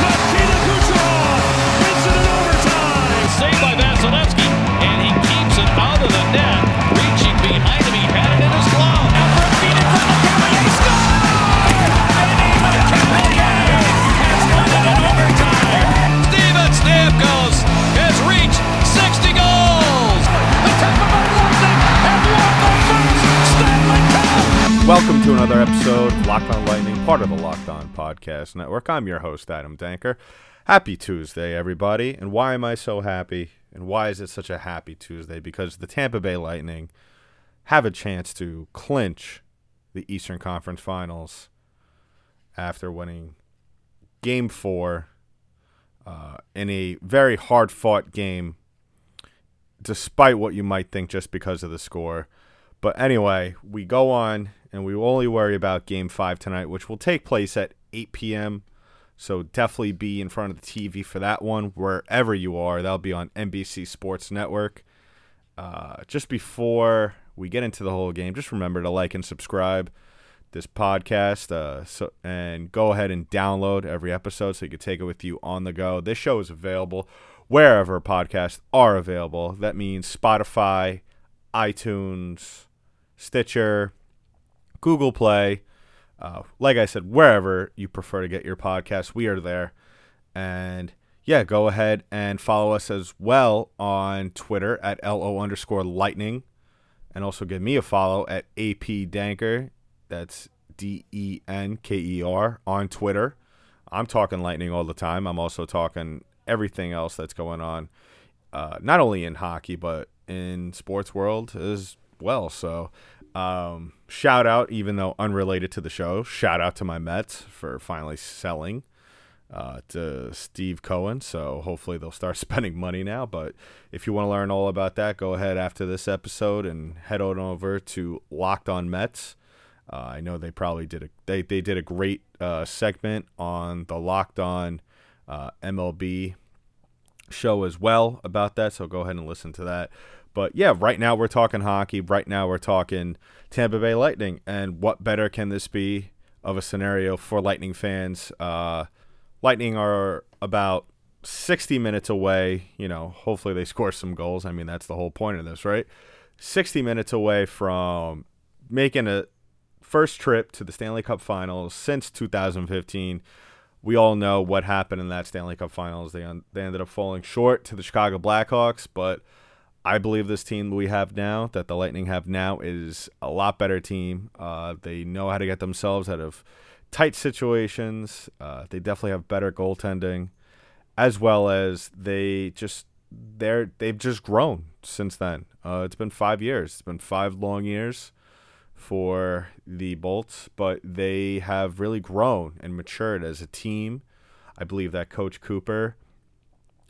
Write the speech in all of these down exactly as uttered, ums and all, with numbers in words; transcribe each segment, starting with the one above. Nikita Kucherov wins it in overtime! Saved by Vasilevskiy, and he keeps it out of the net. Reaching behind him, he had it in his glove. Now for a feed in front of McKinley, he scores! And he McKinley has won it in overtime. Stephen Stamkos has reached sixty goals! The Tampa Bay Lightning have won the first Stanley Cup! Welcome to another episode of Locked On Lightning, part of the Locked On Podcast Network. I'm your host, Adam Danker. Happy Tuesday, everybody. And why am I so happy? And why is it such a happy Tuesday? Because the Tampa Bay Lightning have a chance to clinch the Eastern Conference Finals after winning Game four uh, in a very hard-fought game, despite what you might think just because of the score. But anyway, we go on, and we only worry about Game five tonight, which will take place at eight p.m., so definitely be in front of the T V for that one, wherever you are. That'll be on N B C Sports Network. Uh, just before we get into the whole game, just remember to like and subscribe this podcast, uh, so, and go ahead and download every episode so you can take it with you on the go. This show is available wherever podcasts are available. That means Spotify, iTunes, Stitcher, Google Play. Uh, like I said, wherever you prefer to get your podcast, we are there. And yeah, go ahead and follow us as well on Twitter at L O underscore lightning. And also give me a follow at A P Danker. That's D E N K E R on Twitter. I'm talking lightning all the time. I'm also talking everything else that's going on, uh, not only in hockey, but in sports world as well. So um, shout out, even though unrelated to the show, shout out to my Mets for finally selling uh, to Steve Cohen. So hopefully they'll start spending money now. But if you want to learn all about that, go ahead after this episode and head on over to Locked On Mets. Uh, I know they probably did a they, they did a great uh, segment on the Locked On uh, M L B show as well about that, so go ahead and listen to that. But yeah, right now we're talking hockey. Right now we're talking Tampa Bay Lightning, and what better can this be of a scenario for Lightning fans? Uh, Lightning are about sixty minutes away. You know, hopefully they score some goals. I mean, that's the whole point of this, right? sixty minutes away from making a first trip to the Stanley Cup Finals since two thousand fifteen. We all know what happened in that Stanley Cup Finals. They un- they ended up falling short to the Chicago Blackhawks, but I believe this team we have now, that the Lightning have now, is a lot better team. Uh, they know how to get themselves out of tight situations. Uh, they definitely have better goaltending, as well as they just they're they've just grown since then. Uh, it's been five years. It's been five long years for the Bolts, but they have really grown and matured as a team. I believe that Coach Cooper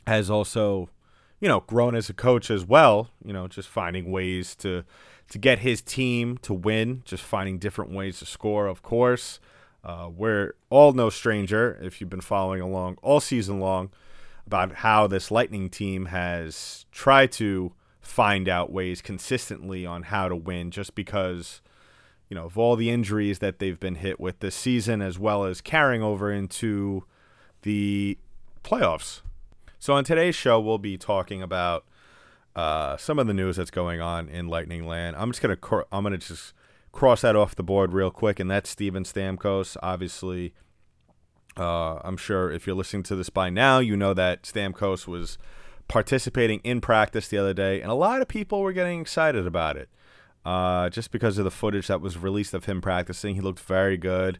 has also, you know, grown as a coach as well, you know, just finding ways to to get his team to win, just finding different ways to score, of course. Uh, we're all no stranger, if you've been following along all season long, about how this Lightning team has tried to find out ways consistently on how to win, just because, you know, of all the injuries that they've been hit with this season, as well as carrying over into the playoffs. So on today's show, we'll be talking about uh, some of the news that's going on in Lightning Land. I'm just gonna cr- I'm gonna just cross that off the board real quick, and that's Stephen Stamkos. Obviously, uh, I'm sure if you're listening to this by now, you know that Stamkos was participating in practice the other day, and a lot of people were getting excited about it. Uh, just because of the footage that was released of him practicing, he looked very good.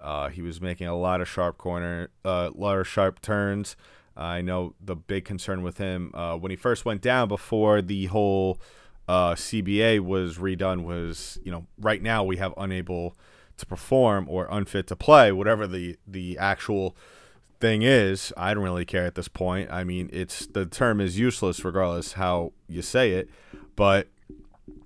Uh, he was making a lot of sharp corner, uh, a lot of sharp turns. Uh, I know the big concern with him uh, when he first went down before the whole uh, C B A was redone was, you know, right now we have unable to perform or unfit to play, whatever the the actual thing is. I don't really care at this point. I mean, it's the term is useless regardless how you say it, but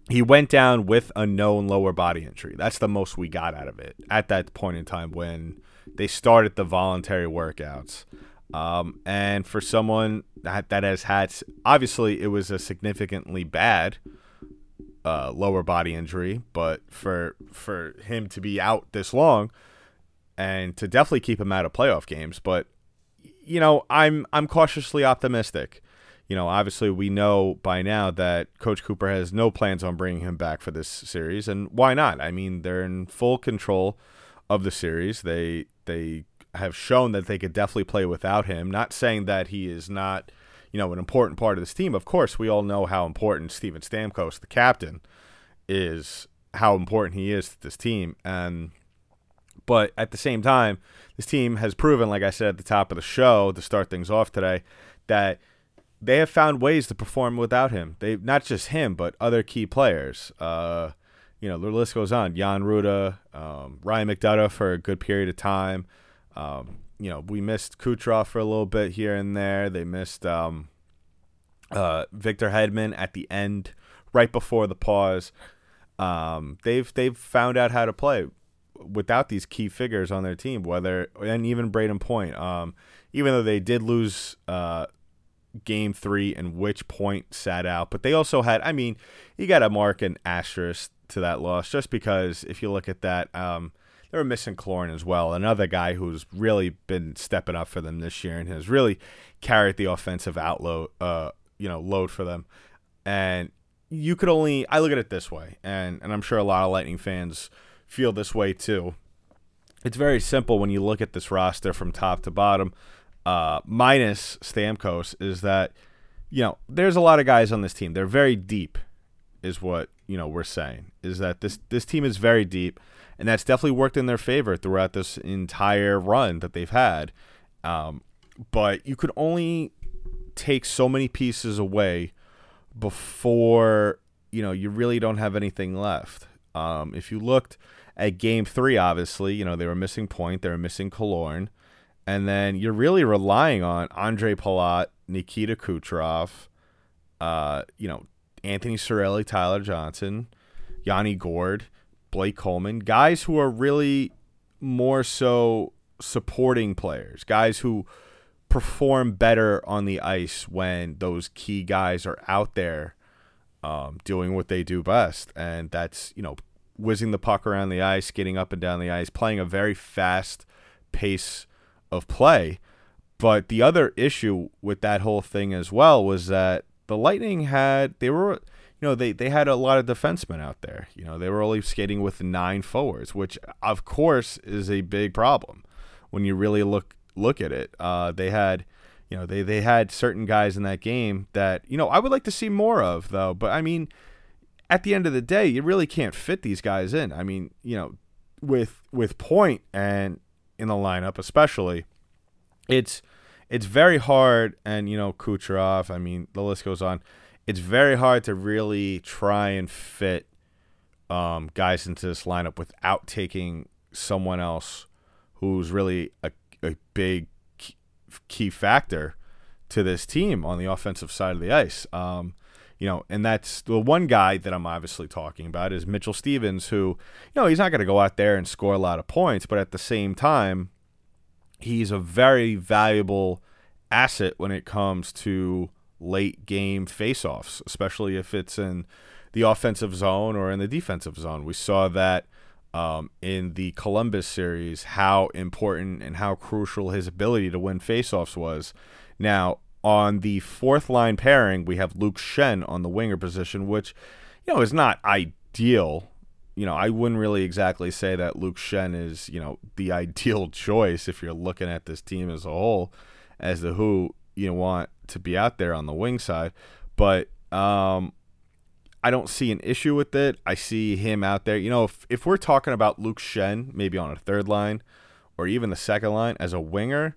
he went down with a known lower body injury. That's the most we got out of it at that point in time when they started the voluntary workouts. Um, and for someone that, that has had, obviously it was a significantly bad uh, lower body injury, but for for him to be out this long and to definitely keep him out of playoff games. But, you know, I'm I'm cautiously optimistic. You know, obviously we know by now that Coach Cooper has no plans on bringing him back for this series, and why not? I mean, they're in full control of the series. They they have shown that they could definitely play without him. Not saying that he is not, you know, an important part of this team. Of course, we all know how important Stephen Stamkos, the captain, is, how important he is to this team. And but at the same time, this team has proven, like I said at the top of the show to start things off today, that they have found ways to perform without him. They not just him, but other key players. Uh, you know, the list goes on. Jan Rutta, um, Ryan McDonagh for a good period of time. Um, you know, we missed Kucherov for a little bit here and there. They missed um, uh, Victor Hedman at the end, right before the pause. Um, they've they've found out how to play without these key figures on their team, whether and even Braden Point. Um, even though they did lose uh, Game Three, in which Point sat out, but they also had. I mean, you got to mark an asterisk to that loss, just because if you look at that. Um, They were missing Klorin as well, another guy who's really been stepping up for them this year and has really carried the offensive outload, uh, you know, load for them. And you could only – I look at it this way, and, and I'm sure a lot of Lightning fans feel this way too. It's very simple when you look at this roster from top to bottom, uh, minus Stamkos, is that, you know, there's a lot of guys on this team. They're very deep is what, you know, we're saying, is that this this team is very deep. And that's definitely worked in their favor throughout this entire run that they've had. Um, but you could only take so many pieces away before, you know, you really don't have anything left. Um, if you looked at Game three, obviously, you know, they were missing Point, they were missing Killorn. And then you're really relying on Andrei Palat, Nikita Kucherov, uh, you know, Anthony Cirelli, Tyler Johnson, Yanni Gourde, Blake Coleman, guys who are really more so supporting players, guys who perform better on the ice when those key guys are out there um, doing what they do best. And that's, you know, whizzing the puck around the ice, getting up and down the ice, playing a very fast pace of play. But the other issue with that whole thing as well was that the Lightning had, they were... You know, they, they had a lot of defensemen out there. You know, they were only skating with nine forwards, which, of course, is a big problem when you really look look at it. Uh, they had, you know, they, they had certain guys in that game that, you know, I would like to see more of, though. But, I mean, at the end of the day, you really can't fit these guys in. I mean, you know, with with Point and in the lineup especially, it's, it's very hard. And, you know, Kucherov, I mean, the list goes on. It's very hard to really try and fit um, guys into this lineup without taking someone else who's really a, a big key factor to this team on the offensive side of the ice. Um, you know, and that's the one guy that I'm obviously talking about is Mitchell Stevens, who, you know, he's not going to go out there and score a lot of points, but at the same time, he's a very valuable asset when it comes to late game faceoffs, especially if it's in the offensive zone or in the defensive zone. We saw that um, in the Columbus series, how important and how crucial his ability to win faceoffs was. Now, on the fourth line pairing, we have Luke Schenn on the winger position, which, you know, is not ideal. You know, I wouldn't really exactly say that Luke Schenn is, you know, the ideal choice if you're looking at this team as a whole, as to who you want to be out there on the wing side, but um, I don't see an issue with it. I see him out there. You know, if, if we're talking about Luke Schenn, maybe on a third line or even the second line as a winger,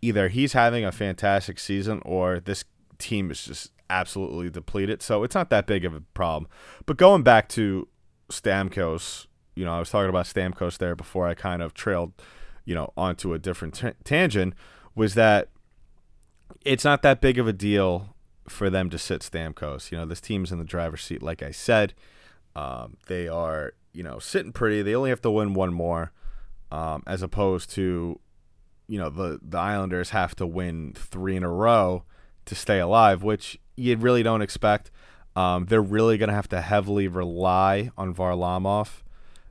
either he's having a fantastic season or this team is just absolutely depleted. So it's not that big of a problem. But going back to Stamkos, you know, I was talking about Stamkos there before I kind of trailed, you know, onto a different t- tangent, was that it's not that big of a deal for them to sit Stamkos. You know, this team's in the driver's seat, like I said. Um, they are, you know, sitting pretty. They only have to win one more, um, as opposed to, you know, the, the Islanders have to win three in a row to stay alive, which you really don't expect. Um, they're really going to have to heavily rely on Varlamov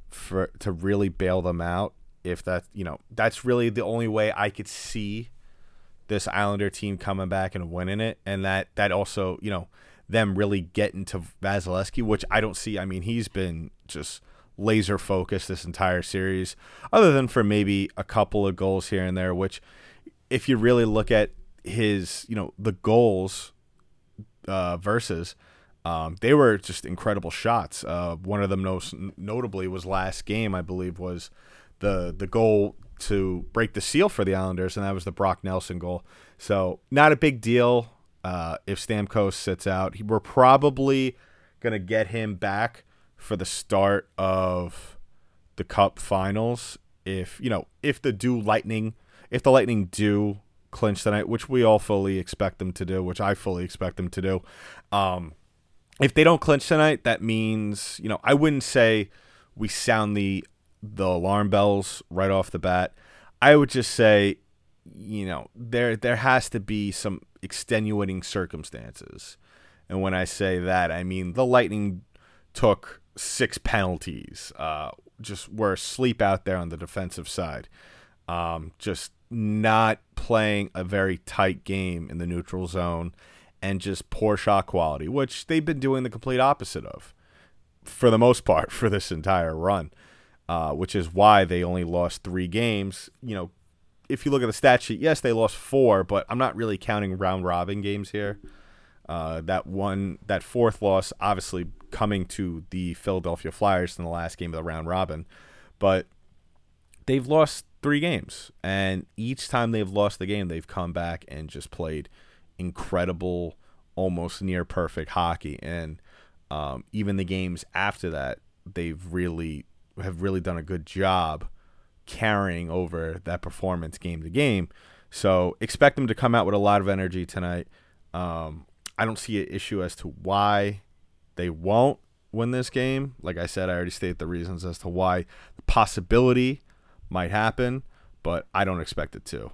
for to really bail them out. If that, you know, that's really the only way I could see this Islander team coming back and winning it, and that that also, you know, them really getting to Vasilevskiy, which I don't see. I mean, he's been just laser focused this entire series, other than for maybe a couple of goals here and there. Which, if you really look at his, you know, the goals uh, versus. Um, they were just incredible shots. Uh, one of them most notably was last game, I believe, was the the goal to break the seal for the Islanders, and that was the Brock Nelson goal. So not a big deal uh, if Stamkos sits out. We're probably going to get him back for the start of the Cup Finals. If, you know, if the do Lightning, if the Lightning do clinch tonight, which we all fully expect them to do, which I fully expect them to do, um, if they don't clinch tonight, that means, you know, I wouldn't say we sound the the alarm bells right off the bat. I would just say, you know, there there has to be some extenuating circumstances. And when I say that, I mean the Lightning took six penalties, uh, just were asleep out there on the defensive side, um, just not playing a very tight game in the neutral zone. And just poor shot quality, which they've been doing the complete opposite of for the most part for this entire run, uh, which is why they only lost three games. You know, if you look at the stat sheet, yes, they lost four, but I'm not really counting round robin games here. Uh, that one, that fourth loss, obviously coming to the Philadelphia Flyers in the last game of the round robin, but they've lost three games, and each time they've lost the game, they've come back and just played incredible, almost near perfect hockey. And um, even the games after that, they've really have really done a good job carrying over that performance game to game. So expect them to come out with a lot of energy tonight. Um, I don't see an issue as to why they won't win this game. Like I said, I already stated the reasons as to why the possibility might happen, but I don't expect it to.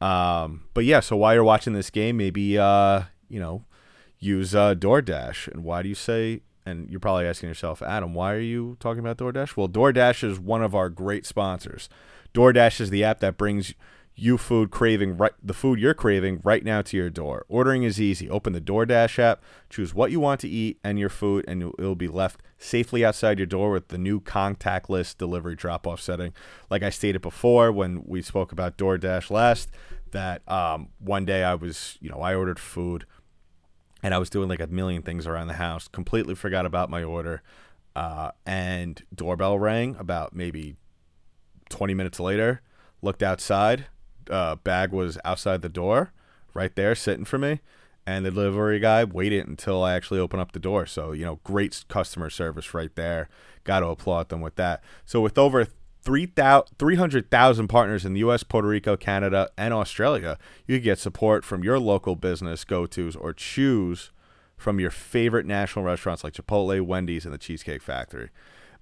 Um, but yeah, so while you're watching this game, maybe, uh, you know, use, uh, DoorDash. And why do you say, and you're probably asking yourself, Adam, why are you talking about DoorDash? Well, DoorDash is one of our great sponsors. DoorDash is the app that brings you food craving, right, the food you're craving right now to your door. Ordering is easy. Open the DoorDash app, choose what you want to eat and your food, and it'll be left safely outside your door with the new contactless delivery drop-off setting. Like I stated before when we spoke about DoorDash last, that um, one day I was, you know, I ordered food and I was doing like a million things around the house, completely forgot about my order, uh, and doorbell rang about maybe twenty minutes later, looked outside. Uh, bag was outside the door right there sitting for me, and the delivery guy waited until I actually opened up the door. So, you know, great customer service right there. Got to applaud them with that. So with over three hundred thousand partners in the U S, Puerto Rico, Canada, and Australia, you can get support from your local business go-tos or choose from your favorite national restaurants like Chipotle, Wendy's, and the Cheesecake Factory.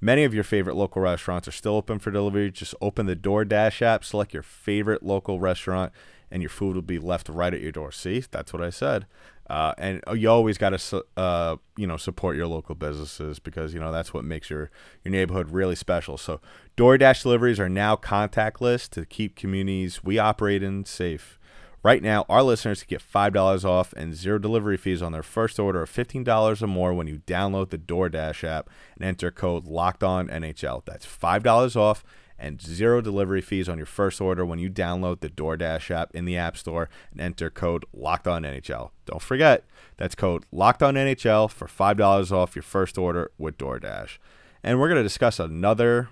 Many of your favorite local restaurants are still open for delivery. Just open the DoorDash app, select your favorite local restaurant, and your food will be left right at your door. See, that's what I said. Uh, and you always got to, uh, you know, support your local businesses because, you know, that's what makes your, your neighborhood really special. So DoorDash deliveries are now contactless to keep communities we operate in safe. Right now, our listeners can get five dollars off and zero delivery fees on their first order of fifteen dollars or more when you download the DoorDash app and enter code LOCKEDONNHL. That's five dollars off and zero delivery fees on your first order when you download the DoorDash app in the App Store and enter code LOCKEDONNHL. Don't forget, that's code LOCKEDONNHL for five dollars off your first order with DoorDash. And we're going to discuss another,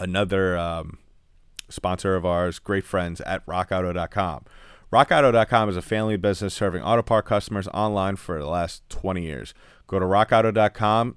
another, um, sponsor of ours, great friends at rock auto dot com. rock auto dot com is a family business serving auto part customers online for the last twenty years. Go to rock auto dot com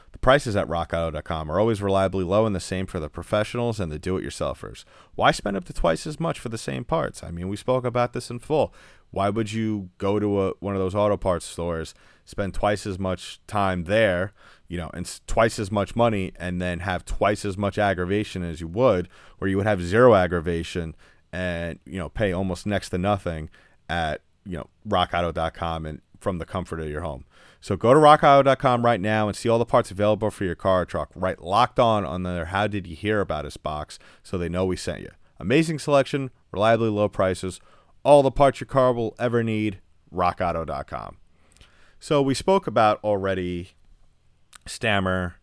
the prices at rock auto dot com are always reliably low and the same for the professionals and the do-it-yourselfers. Why spend up to twice as much for the same parts? I mean, we spoke about this in full. Why would you go to a, one of those auto parts stores, spend twice as much time there, you know, and twice as much money, and then have twice as much aggravation as you would, where you would have zero aggravation and, you know, pay almost next to nothing at, you know, rock auto dot com and from the comfort of your home. So go to rock auto dot com right now and see all the parts available for your car or truck. Right, Locked On on their How Did You Hear About Us box, so they know we sent you. Amazing selection, reliably low prices, all the parts your car will ever need, rock auto dot com. So we spoke about already Stammer.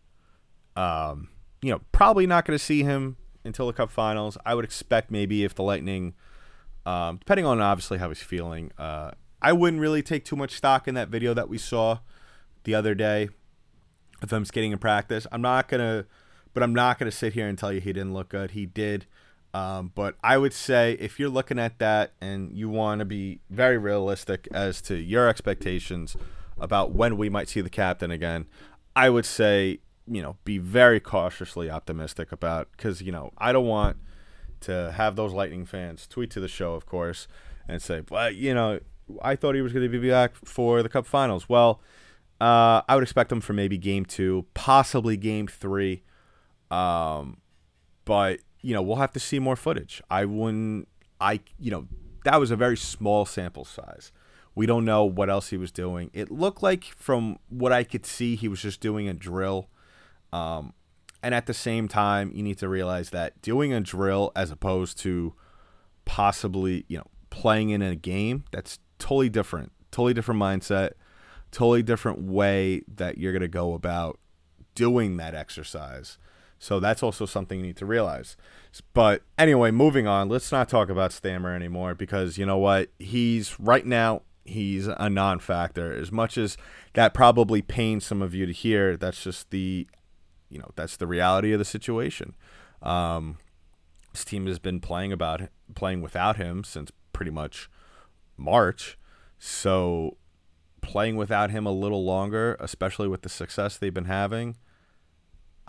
Um, you know, probably not going to see him until the Cup Finals. I would expect maybe if the Lightning, um, depending on obviously how he's feeling. Uh, I wouldn't really take too much stock in that video that we saw the other day of him skating in practice. I'm not going to, but I'm not going to sit here and tell you he didn't look good. He did. Um, but I would say if you're looking at that and you want to be very realistic as to your expectations about when we might see the captain again, I would say, you know, be very cautiously optimistic about, because, you know, I don't want to have those Lightning fans tweet to the show, of course, and say, but, you know, I thought he was going to be back for the Cup Finals. Well, uh, I would expect him for maybe game two, possibly game three. Um, but you know, we'll have to see more footage. I wouldn't, I, you know, that was a very small sample size. We don't know what else he was doing. It looked like, from what I could see, he was just doing a drill. Um, and at the same time, you need to realize that doing a drill as opposed to possibly, you know, playing in a game, that's totally different, totally different mindset, totally different way that you're going to go about doing that exercise. So that's also something you need to realize. But anyway, moving on, let's not talk about Stammer anymore, because you know what? He's right now, he's a non-factor. As much as that probably pains some of you to hear, that's just the, you know, that's the reality of the situation. Um, this team has been playing about playing without him since pretty much March. So playing without him a little longer, especially with the success they've been having,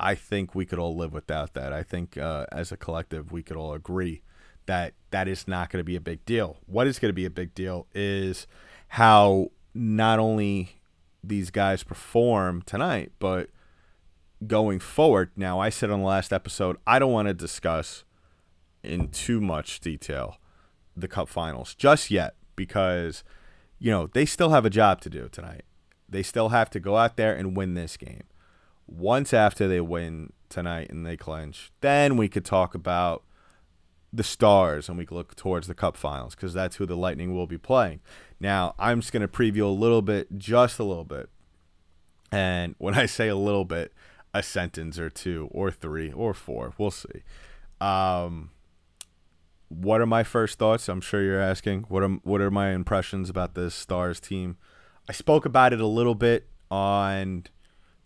I think we could all live without that. I think uh, as a collective, we could all agree that that is not going to be a big deal. What is going to be a big deal is how not only these guys perform tonight, but going forward. Now, I said on the last episode, I don't want to discuss in too much detail the Cup Finals just yet, because, you know, they still have a job to do tonight. They still have to go out there and win this game. Once after they win tonight and they clinch, then we could talk about the stars and we could look towards the Cup Finals, because that's who the Lightning will be playing. Now, I'm just going to preview a little bit, just a little bit. And when I say a little bit, a sentence or two or three or four, we'll see. Um, what are my first thoughts? I'm sure you're asking. What are, what are my impressions about this Stars team? I spoke about it a little bit on,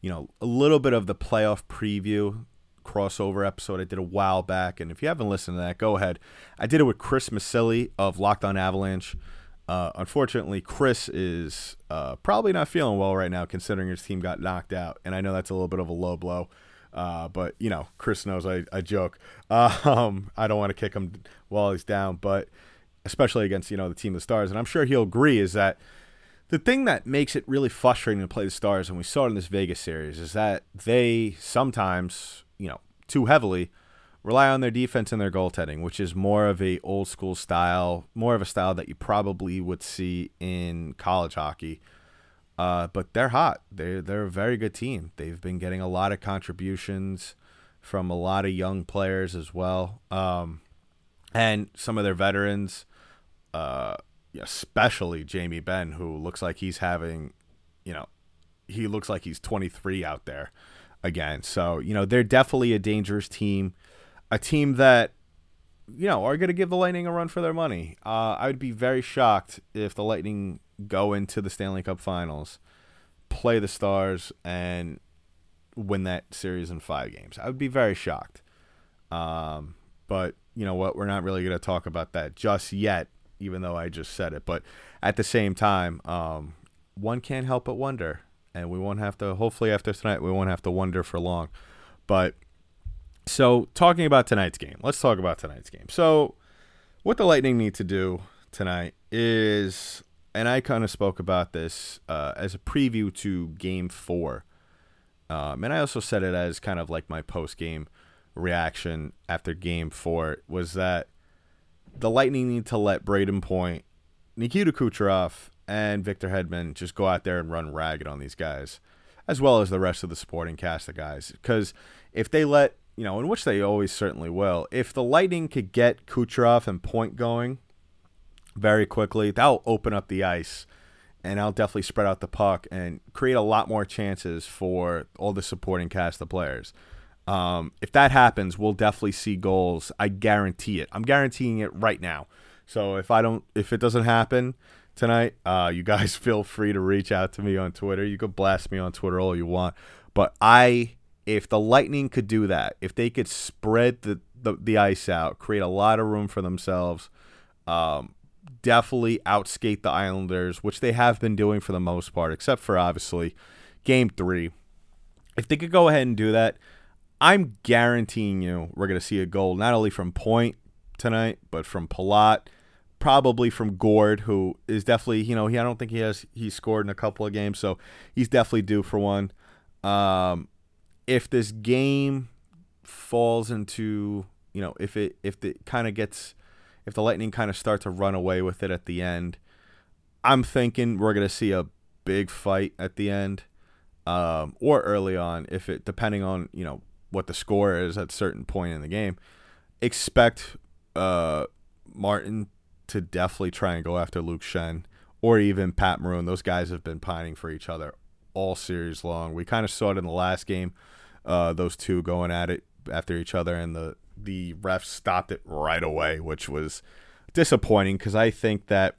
you know, a little bit of the playoff preview crossover episode I did a while back. And if you haven't listened to that, go ahead. I did it with Chris Masilli of Locked On Avalanche. Uh, unfortunately, Chris is uh, probably not feeling well right now, considering his team got knocked out. And I know that's a little bit of a low blow. Uh, but, you know, Chris knows I, I joke. Uh, um, I don't want to kick him while he's down, but especially against, you know, the team of the Stars. And I'm sure he'll agree is that the thing that makes it really frustrating to play the Stars, and we saw it in this Vegas series, is that they sometimes, you know, too heavily rely on their defense and their goaltending, which is more of a old school style, more of a style that you probably would see in college hockey. Uh, but they're hot. They're, they're a very good team. They've been getting a lot of contributions from a lot of young players as well. Um, and some of their veterans, uh, especially Jamie Benn, who looks like he's having, you know, he looks like he's twenty-three out there again. So, you know, they're definitely a dangerous team, a team that you know, are going to give the Lightning a run for their money. Uh, I would be very shocked if the Lightning go into the Stanley Cup Finals, play the Stars, and win that series in five games. I would be very shocked. Um, but you know what? We're not really going to talk about that just yet, even though I just said it. But at the same time, um, one can't help but wonder, and we won't have to, hopefully after tonight, we won't have to wonder for long. But so talking about tonight's game, let's talk about tonight's game. So what the Lightning need to do tonight is, and I kind of spoke about this uh, as a preview to game four. Um, and I also said it as kind of like my post-game reaction after game four, was that the Lightning need to let Braden Point, Nikita Kucherov, and Victor Hedman just go out there and run ragged on these guys, as well as the rest of the supporting cast of guys. Because if they let, you know, in which they always certainly will, if the Lightning could get Kucherov and Point going very quickly, that'll open up the ice, and I'll definitely spread out the puck and create a lot more chances for all the supporting cast of players. Um, if that happens, we'll definitely see goals. I guarantee it. I'm guaranteeing it right now. So if I don't, if it doesn't happen tonight, uh, you guys feel free to reach out to me on Twitter. You can blast me on Twitter all you want. But I, if the Lightning could do that, if they could spread the the, the ice out, create a lot of room for themselves, um, definitely outskate the Islanders, which they have been doing for the most part, except for obviously game three. If they could go ahead and do that, I'm guaranteeing you we're going to see a goal not only from Point tonight, but from Palat, probably from Gourde, who is definitely, you know, he I don't think he has he scored in a couple of games, so he's definitely due for one. Um, if this game falls into, you know, if it if it kind of gets if the Lightning kind of start to run away with it at the end, I'm thinking we're going to see a big fight at the end, um, or early on, if it depending on, you know, what the score is at a certain point in the game. Expect uh, Martin to definitely try and go after Luke Schenn or even Pat Maroon. Those guys have been pining for each other all series long. We kind of saw it in the last game, uh, those two going at it after each other, and the The refs stopped it right away, which was disappointing because I think that,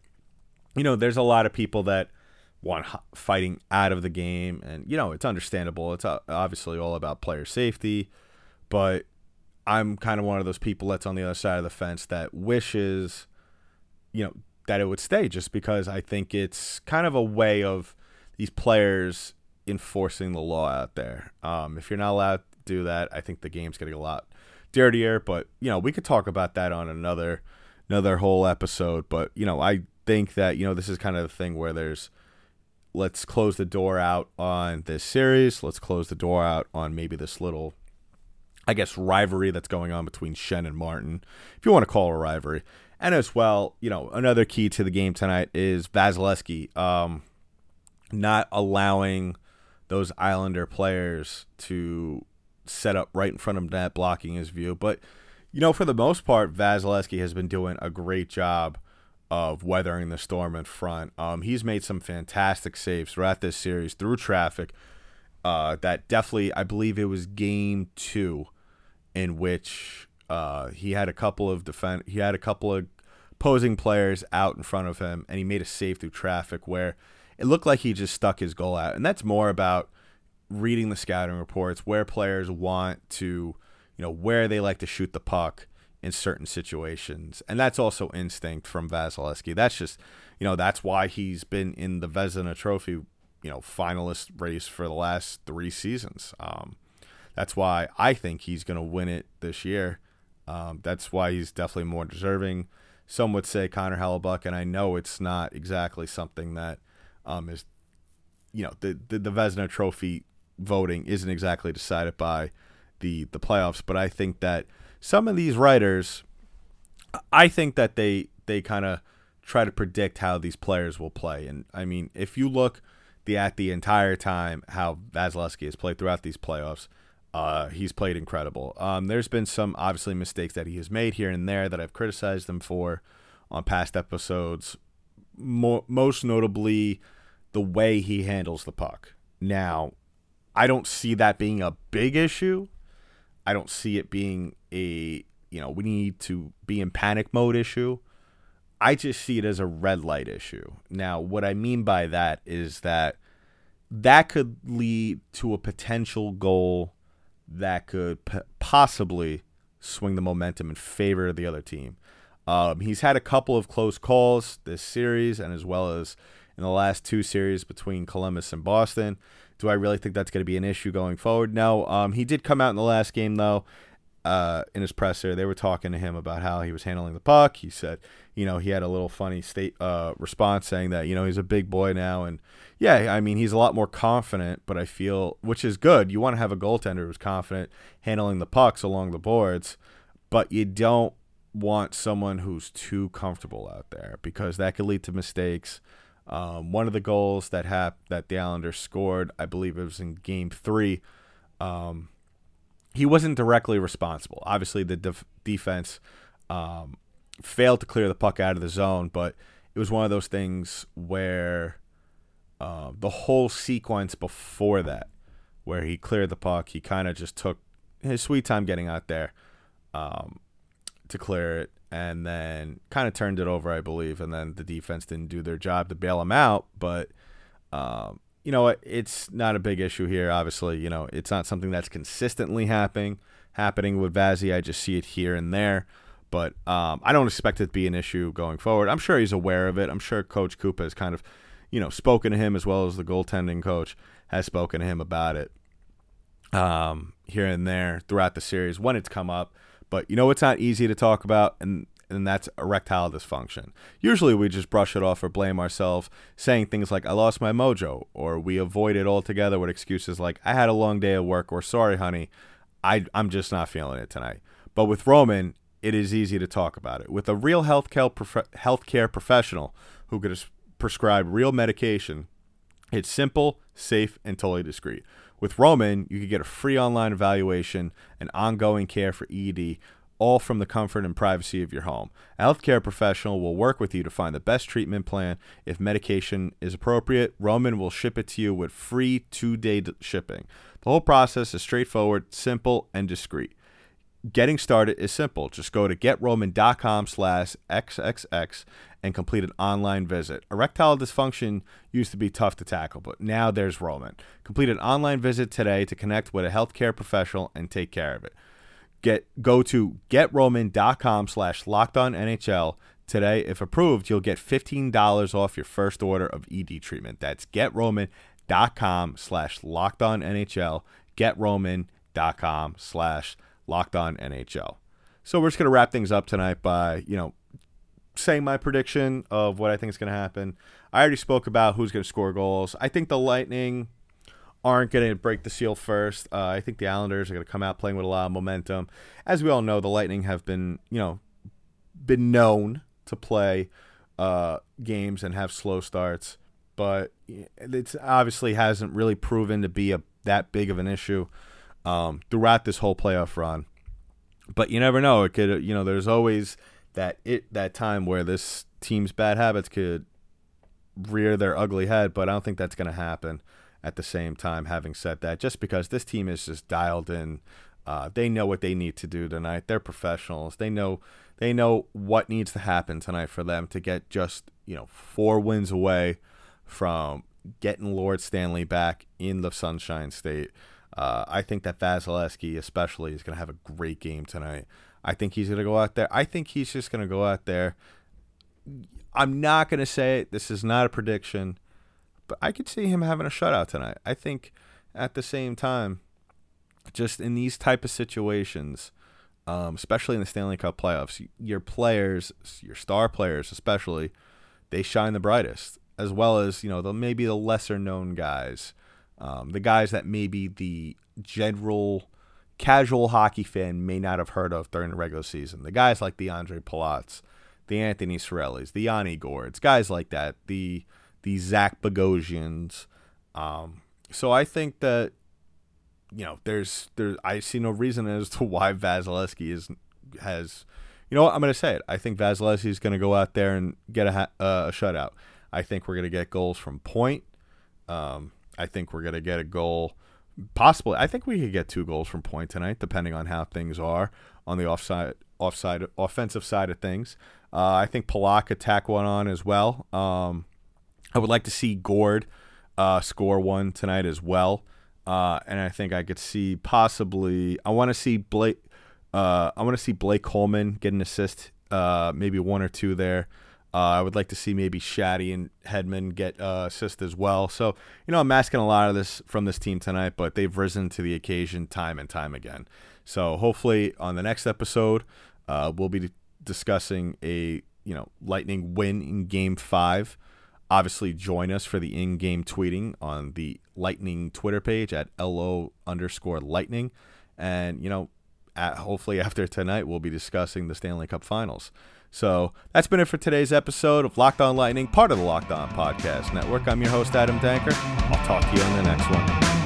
you know, there's a lot of people that want fighting out of the game. And, you know, it's understandable. It's obviously all about player safety. But I'm kind of one of those people that's on the other side of the fence that wishes, you know, that it would stay, just because I think it's kind of a way of these players enforcing the law out there. Um, if you're not allowed to do that, I think the game's going to get a lot dirtier, but you know, we could talk about that on another another whole episode. But you know, I think that, you know, this is kind of the thing where there's, let's close the door out on this series, let's close the door out on maybe this little, I guess, rivalry that's going on between Schenn and Martin, if you want to call it a rivalry. And as well, you know, another key to the game tonight is Vasilevskiy, um not allowing those Islander players to set up right in front of that, blocking his view. But, you know, for the most part, Vasilevskiy has been doing a great job of weathering the storm in front. Um, he's made some fantastic saves throughout this series through traffic. Uh, that definitely, I believe it was game two, in which uh, he had a couple of defend, he had a couple of opposing players out in front of him, and he made a save through traffic where it looked like he just stuck his goal out. And that's more about reading the scouting reports, where players want to, you know, where they like to shoot the puck in certain situations. And that's also instinct from Vasilevskiy. That's just, you know, that's why he's been in the Vezina Trophy, you know, finalist race for the last three seasons. Um, that's why I think he's going to win it this year. Um, that's why he's definitely more deserving. Some would say Connor Hellebuyck, and I know it's not exactly something that um, is, you know, the, the, the Vezina Trophy voting isn't exactly decided by the the playoffs, but I think that some of these writers, I think that they they kind of try to predict how these players will play. And I mean, if you look the at the entire time how Vasilevskiy has played throughout these playoffs, uh, he's played incredible. Um, there's been some obviously mistakes that he has made here and there that I've criticized him for on past episodes. Mo- most notably, the way he handles the puck now. I don't see that being a big issue. I don't see it being a you know, we need to be in panic mode issue. I just see it as a red light issue. Now, what I mean by that is that that could lead to a potential goal that could p- possibly swing the momentum in favor of the other team. Um, he's had a couple of close calls this series and as well as in the last two series between Columbus and Boston. Do I really think that's going to be an issue going forward? No. Um, he did come out in the last game, though, uh, in his presser. They were talking to him about how he was handling the puck. He said, you know, he had a little funny state uh, response saying that, you know, he's a big boy now. And, yeah, I mean, he's a lot more confident, but I feel, which is good. You want to have a goaltender who's confident handling the pucks along the boards, but you don't want someone who's too comfortable out there because that could lead to mistakes. Um, one of the goals that hap- that the Islanders scored, I believe it was in game three, um, he wasn't directly responsible. Obviously, the def- defense um, failed to clear the puck out of the zone, but it was one of those things where uh, the whole sequence before that, where he cleared the puck, he kind of just took his sweet time getting out there um, to clear it. And then kind of turned it over, I believe. And then the defense didn't do their job to bail him out. But, um, you know, it, it's not a big issue here, obviously. You know, it's not something that's consistently happening happening with Vazzy. I just see it here and there. But um, I don't expect it to be an issue going forward. I'm sure he's aware of it. I'm sure Coach Cooper has kind of, you know, spoken to him as well as the goaltending coach has spoken to him about it um, here and there throughout the series when it's come up. But, you know, it's not easy to talk about, and, and that's erectile dysfunction. Usually we just brush it off or blame ourselves, saying things like, I lost my mojo, or we avoid it altogether with excuses like, I had a long day at work, or sorry, honey, I, I'm just not feeling it tonight. But with Roman, it is easy to talk about it. With a real healthcare, prof- healthcare professional who could prescribe real medication, it's simple, safe, and totally discreet. With Roman, you can get a free online evaluation and ongoing care for E D, all from the comfort and privacy of your home. A healthcare professional will work with you to find the best treatment plan. If medication is appropriate, Roman will ship it to you with free two-day shipping. The whole process is straightforward, simple, and discreet. Getting started is simple. Just go to get roman dot com slash X X X and complete an online visit. Erectile dysfunction used to be tough to tackle, but now there's Roman. Complete an online visit today to connect with a healthcare professional and take care of it. Get Go to get roman dot com slash locked on N H L today. If approved, you'll get fifteen dollars off your first order of E D treatment. That's get roman dot com slash locked on N H L, get roman dot com slash locked on N H L. So we're just going to wrap things up tonight by, you know, saying my prediction of what I think is going to happen. I already spoke about who's going to score goals. I think the Lightning aren't going to break the seal first. Uh, I think the Islanders are going to come out playing with a lot of momentum. As we all know, the Lightning have been, you know, been known to play uh, games and have slow starts, but it obviously hasn't really proven to be a that big of an issue Um, throughout this whole playoff run. But you never know. It could, you know, there's always that it that time where this team's bad habits could rear their ugly head, but I don't think that's going to happen at the same time, having said that, just because this team is just dialed in. Uh, they know what they need to do tonight. They're professionals. They know they know what needs to happen tonight for them to get just, you know, four wins away from getting Lord Stanley back in the Sunshine State. Uh, I think that Vasilevskiy especially is going to have a great game tonight. I think he's going to go out there. I think he's just going to go out there. I'm not going to say it. This is not a prediction, but I could see him having a shutout tonight. I think at the same time, just in these type of situations, um, especially in the Stanley Cup playoffs, your players, your star players especially, they shine the brightest, as well as, you know, the maybe the lesser-known guys. Um, the guys that maybe the general casual hockey fan may not have heard of during the regular season. The guys like the Andrei Palats, the Anthony Cirellis, the Yanni Gourdes, guys like that, the the Zach Bogosians. Um, so I think that, you know, there's there I see no reason as to why Vasilevskiy is has, you know what, I'm going to say it. I think Vasilevskiy is going to go out there and get a, ha- uh, a shutout. I think we're going to get goals from Point. Um I think we're going to get a goal possibly. I think we could get two goals from Point tonight, depending on how things are on the offside, offside, offensive side of things. Uh, I think Palat could tack one on as well. Um, I would like to see Gourde uh, score one tonight as well. Uh, and I think I could see possibly. I want to see Blake. Uh, I want to see Blake Coleman get an assist. Uh, maybe one or two there. Uh, I would like to see maybe Shatty and Hedman get uh, assist as well. So, you know, I'm asking a lot of this from this team tonight, but they've risen to the occasion time and time again. So hopefully on the next episode, uh, we'll be discussing a, you know, Lightning win in game five. Obviously, join us for the in-game tweeting on the Lightning Twitter page at LO underscore Lightning. And, you know, at, hopefully after tonight, we'll be discussing the Stanley Cup Finals. So that's been it for today's episode of Locked On Lightning, part of the Locked On Podcast Network. I'm your host, Adam Danker. I'll talk to you on the next one.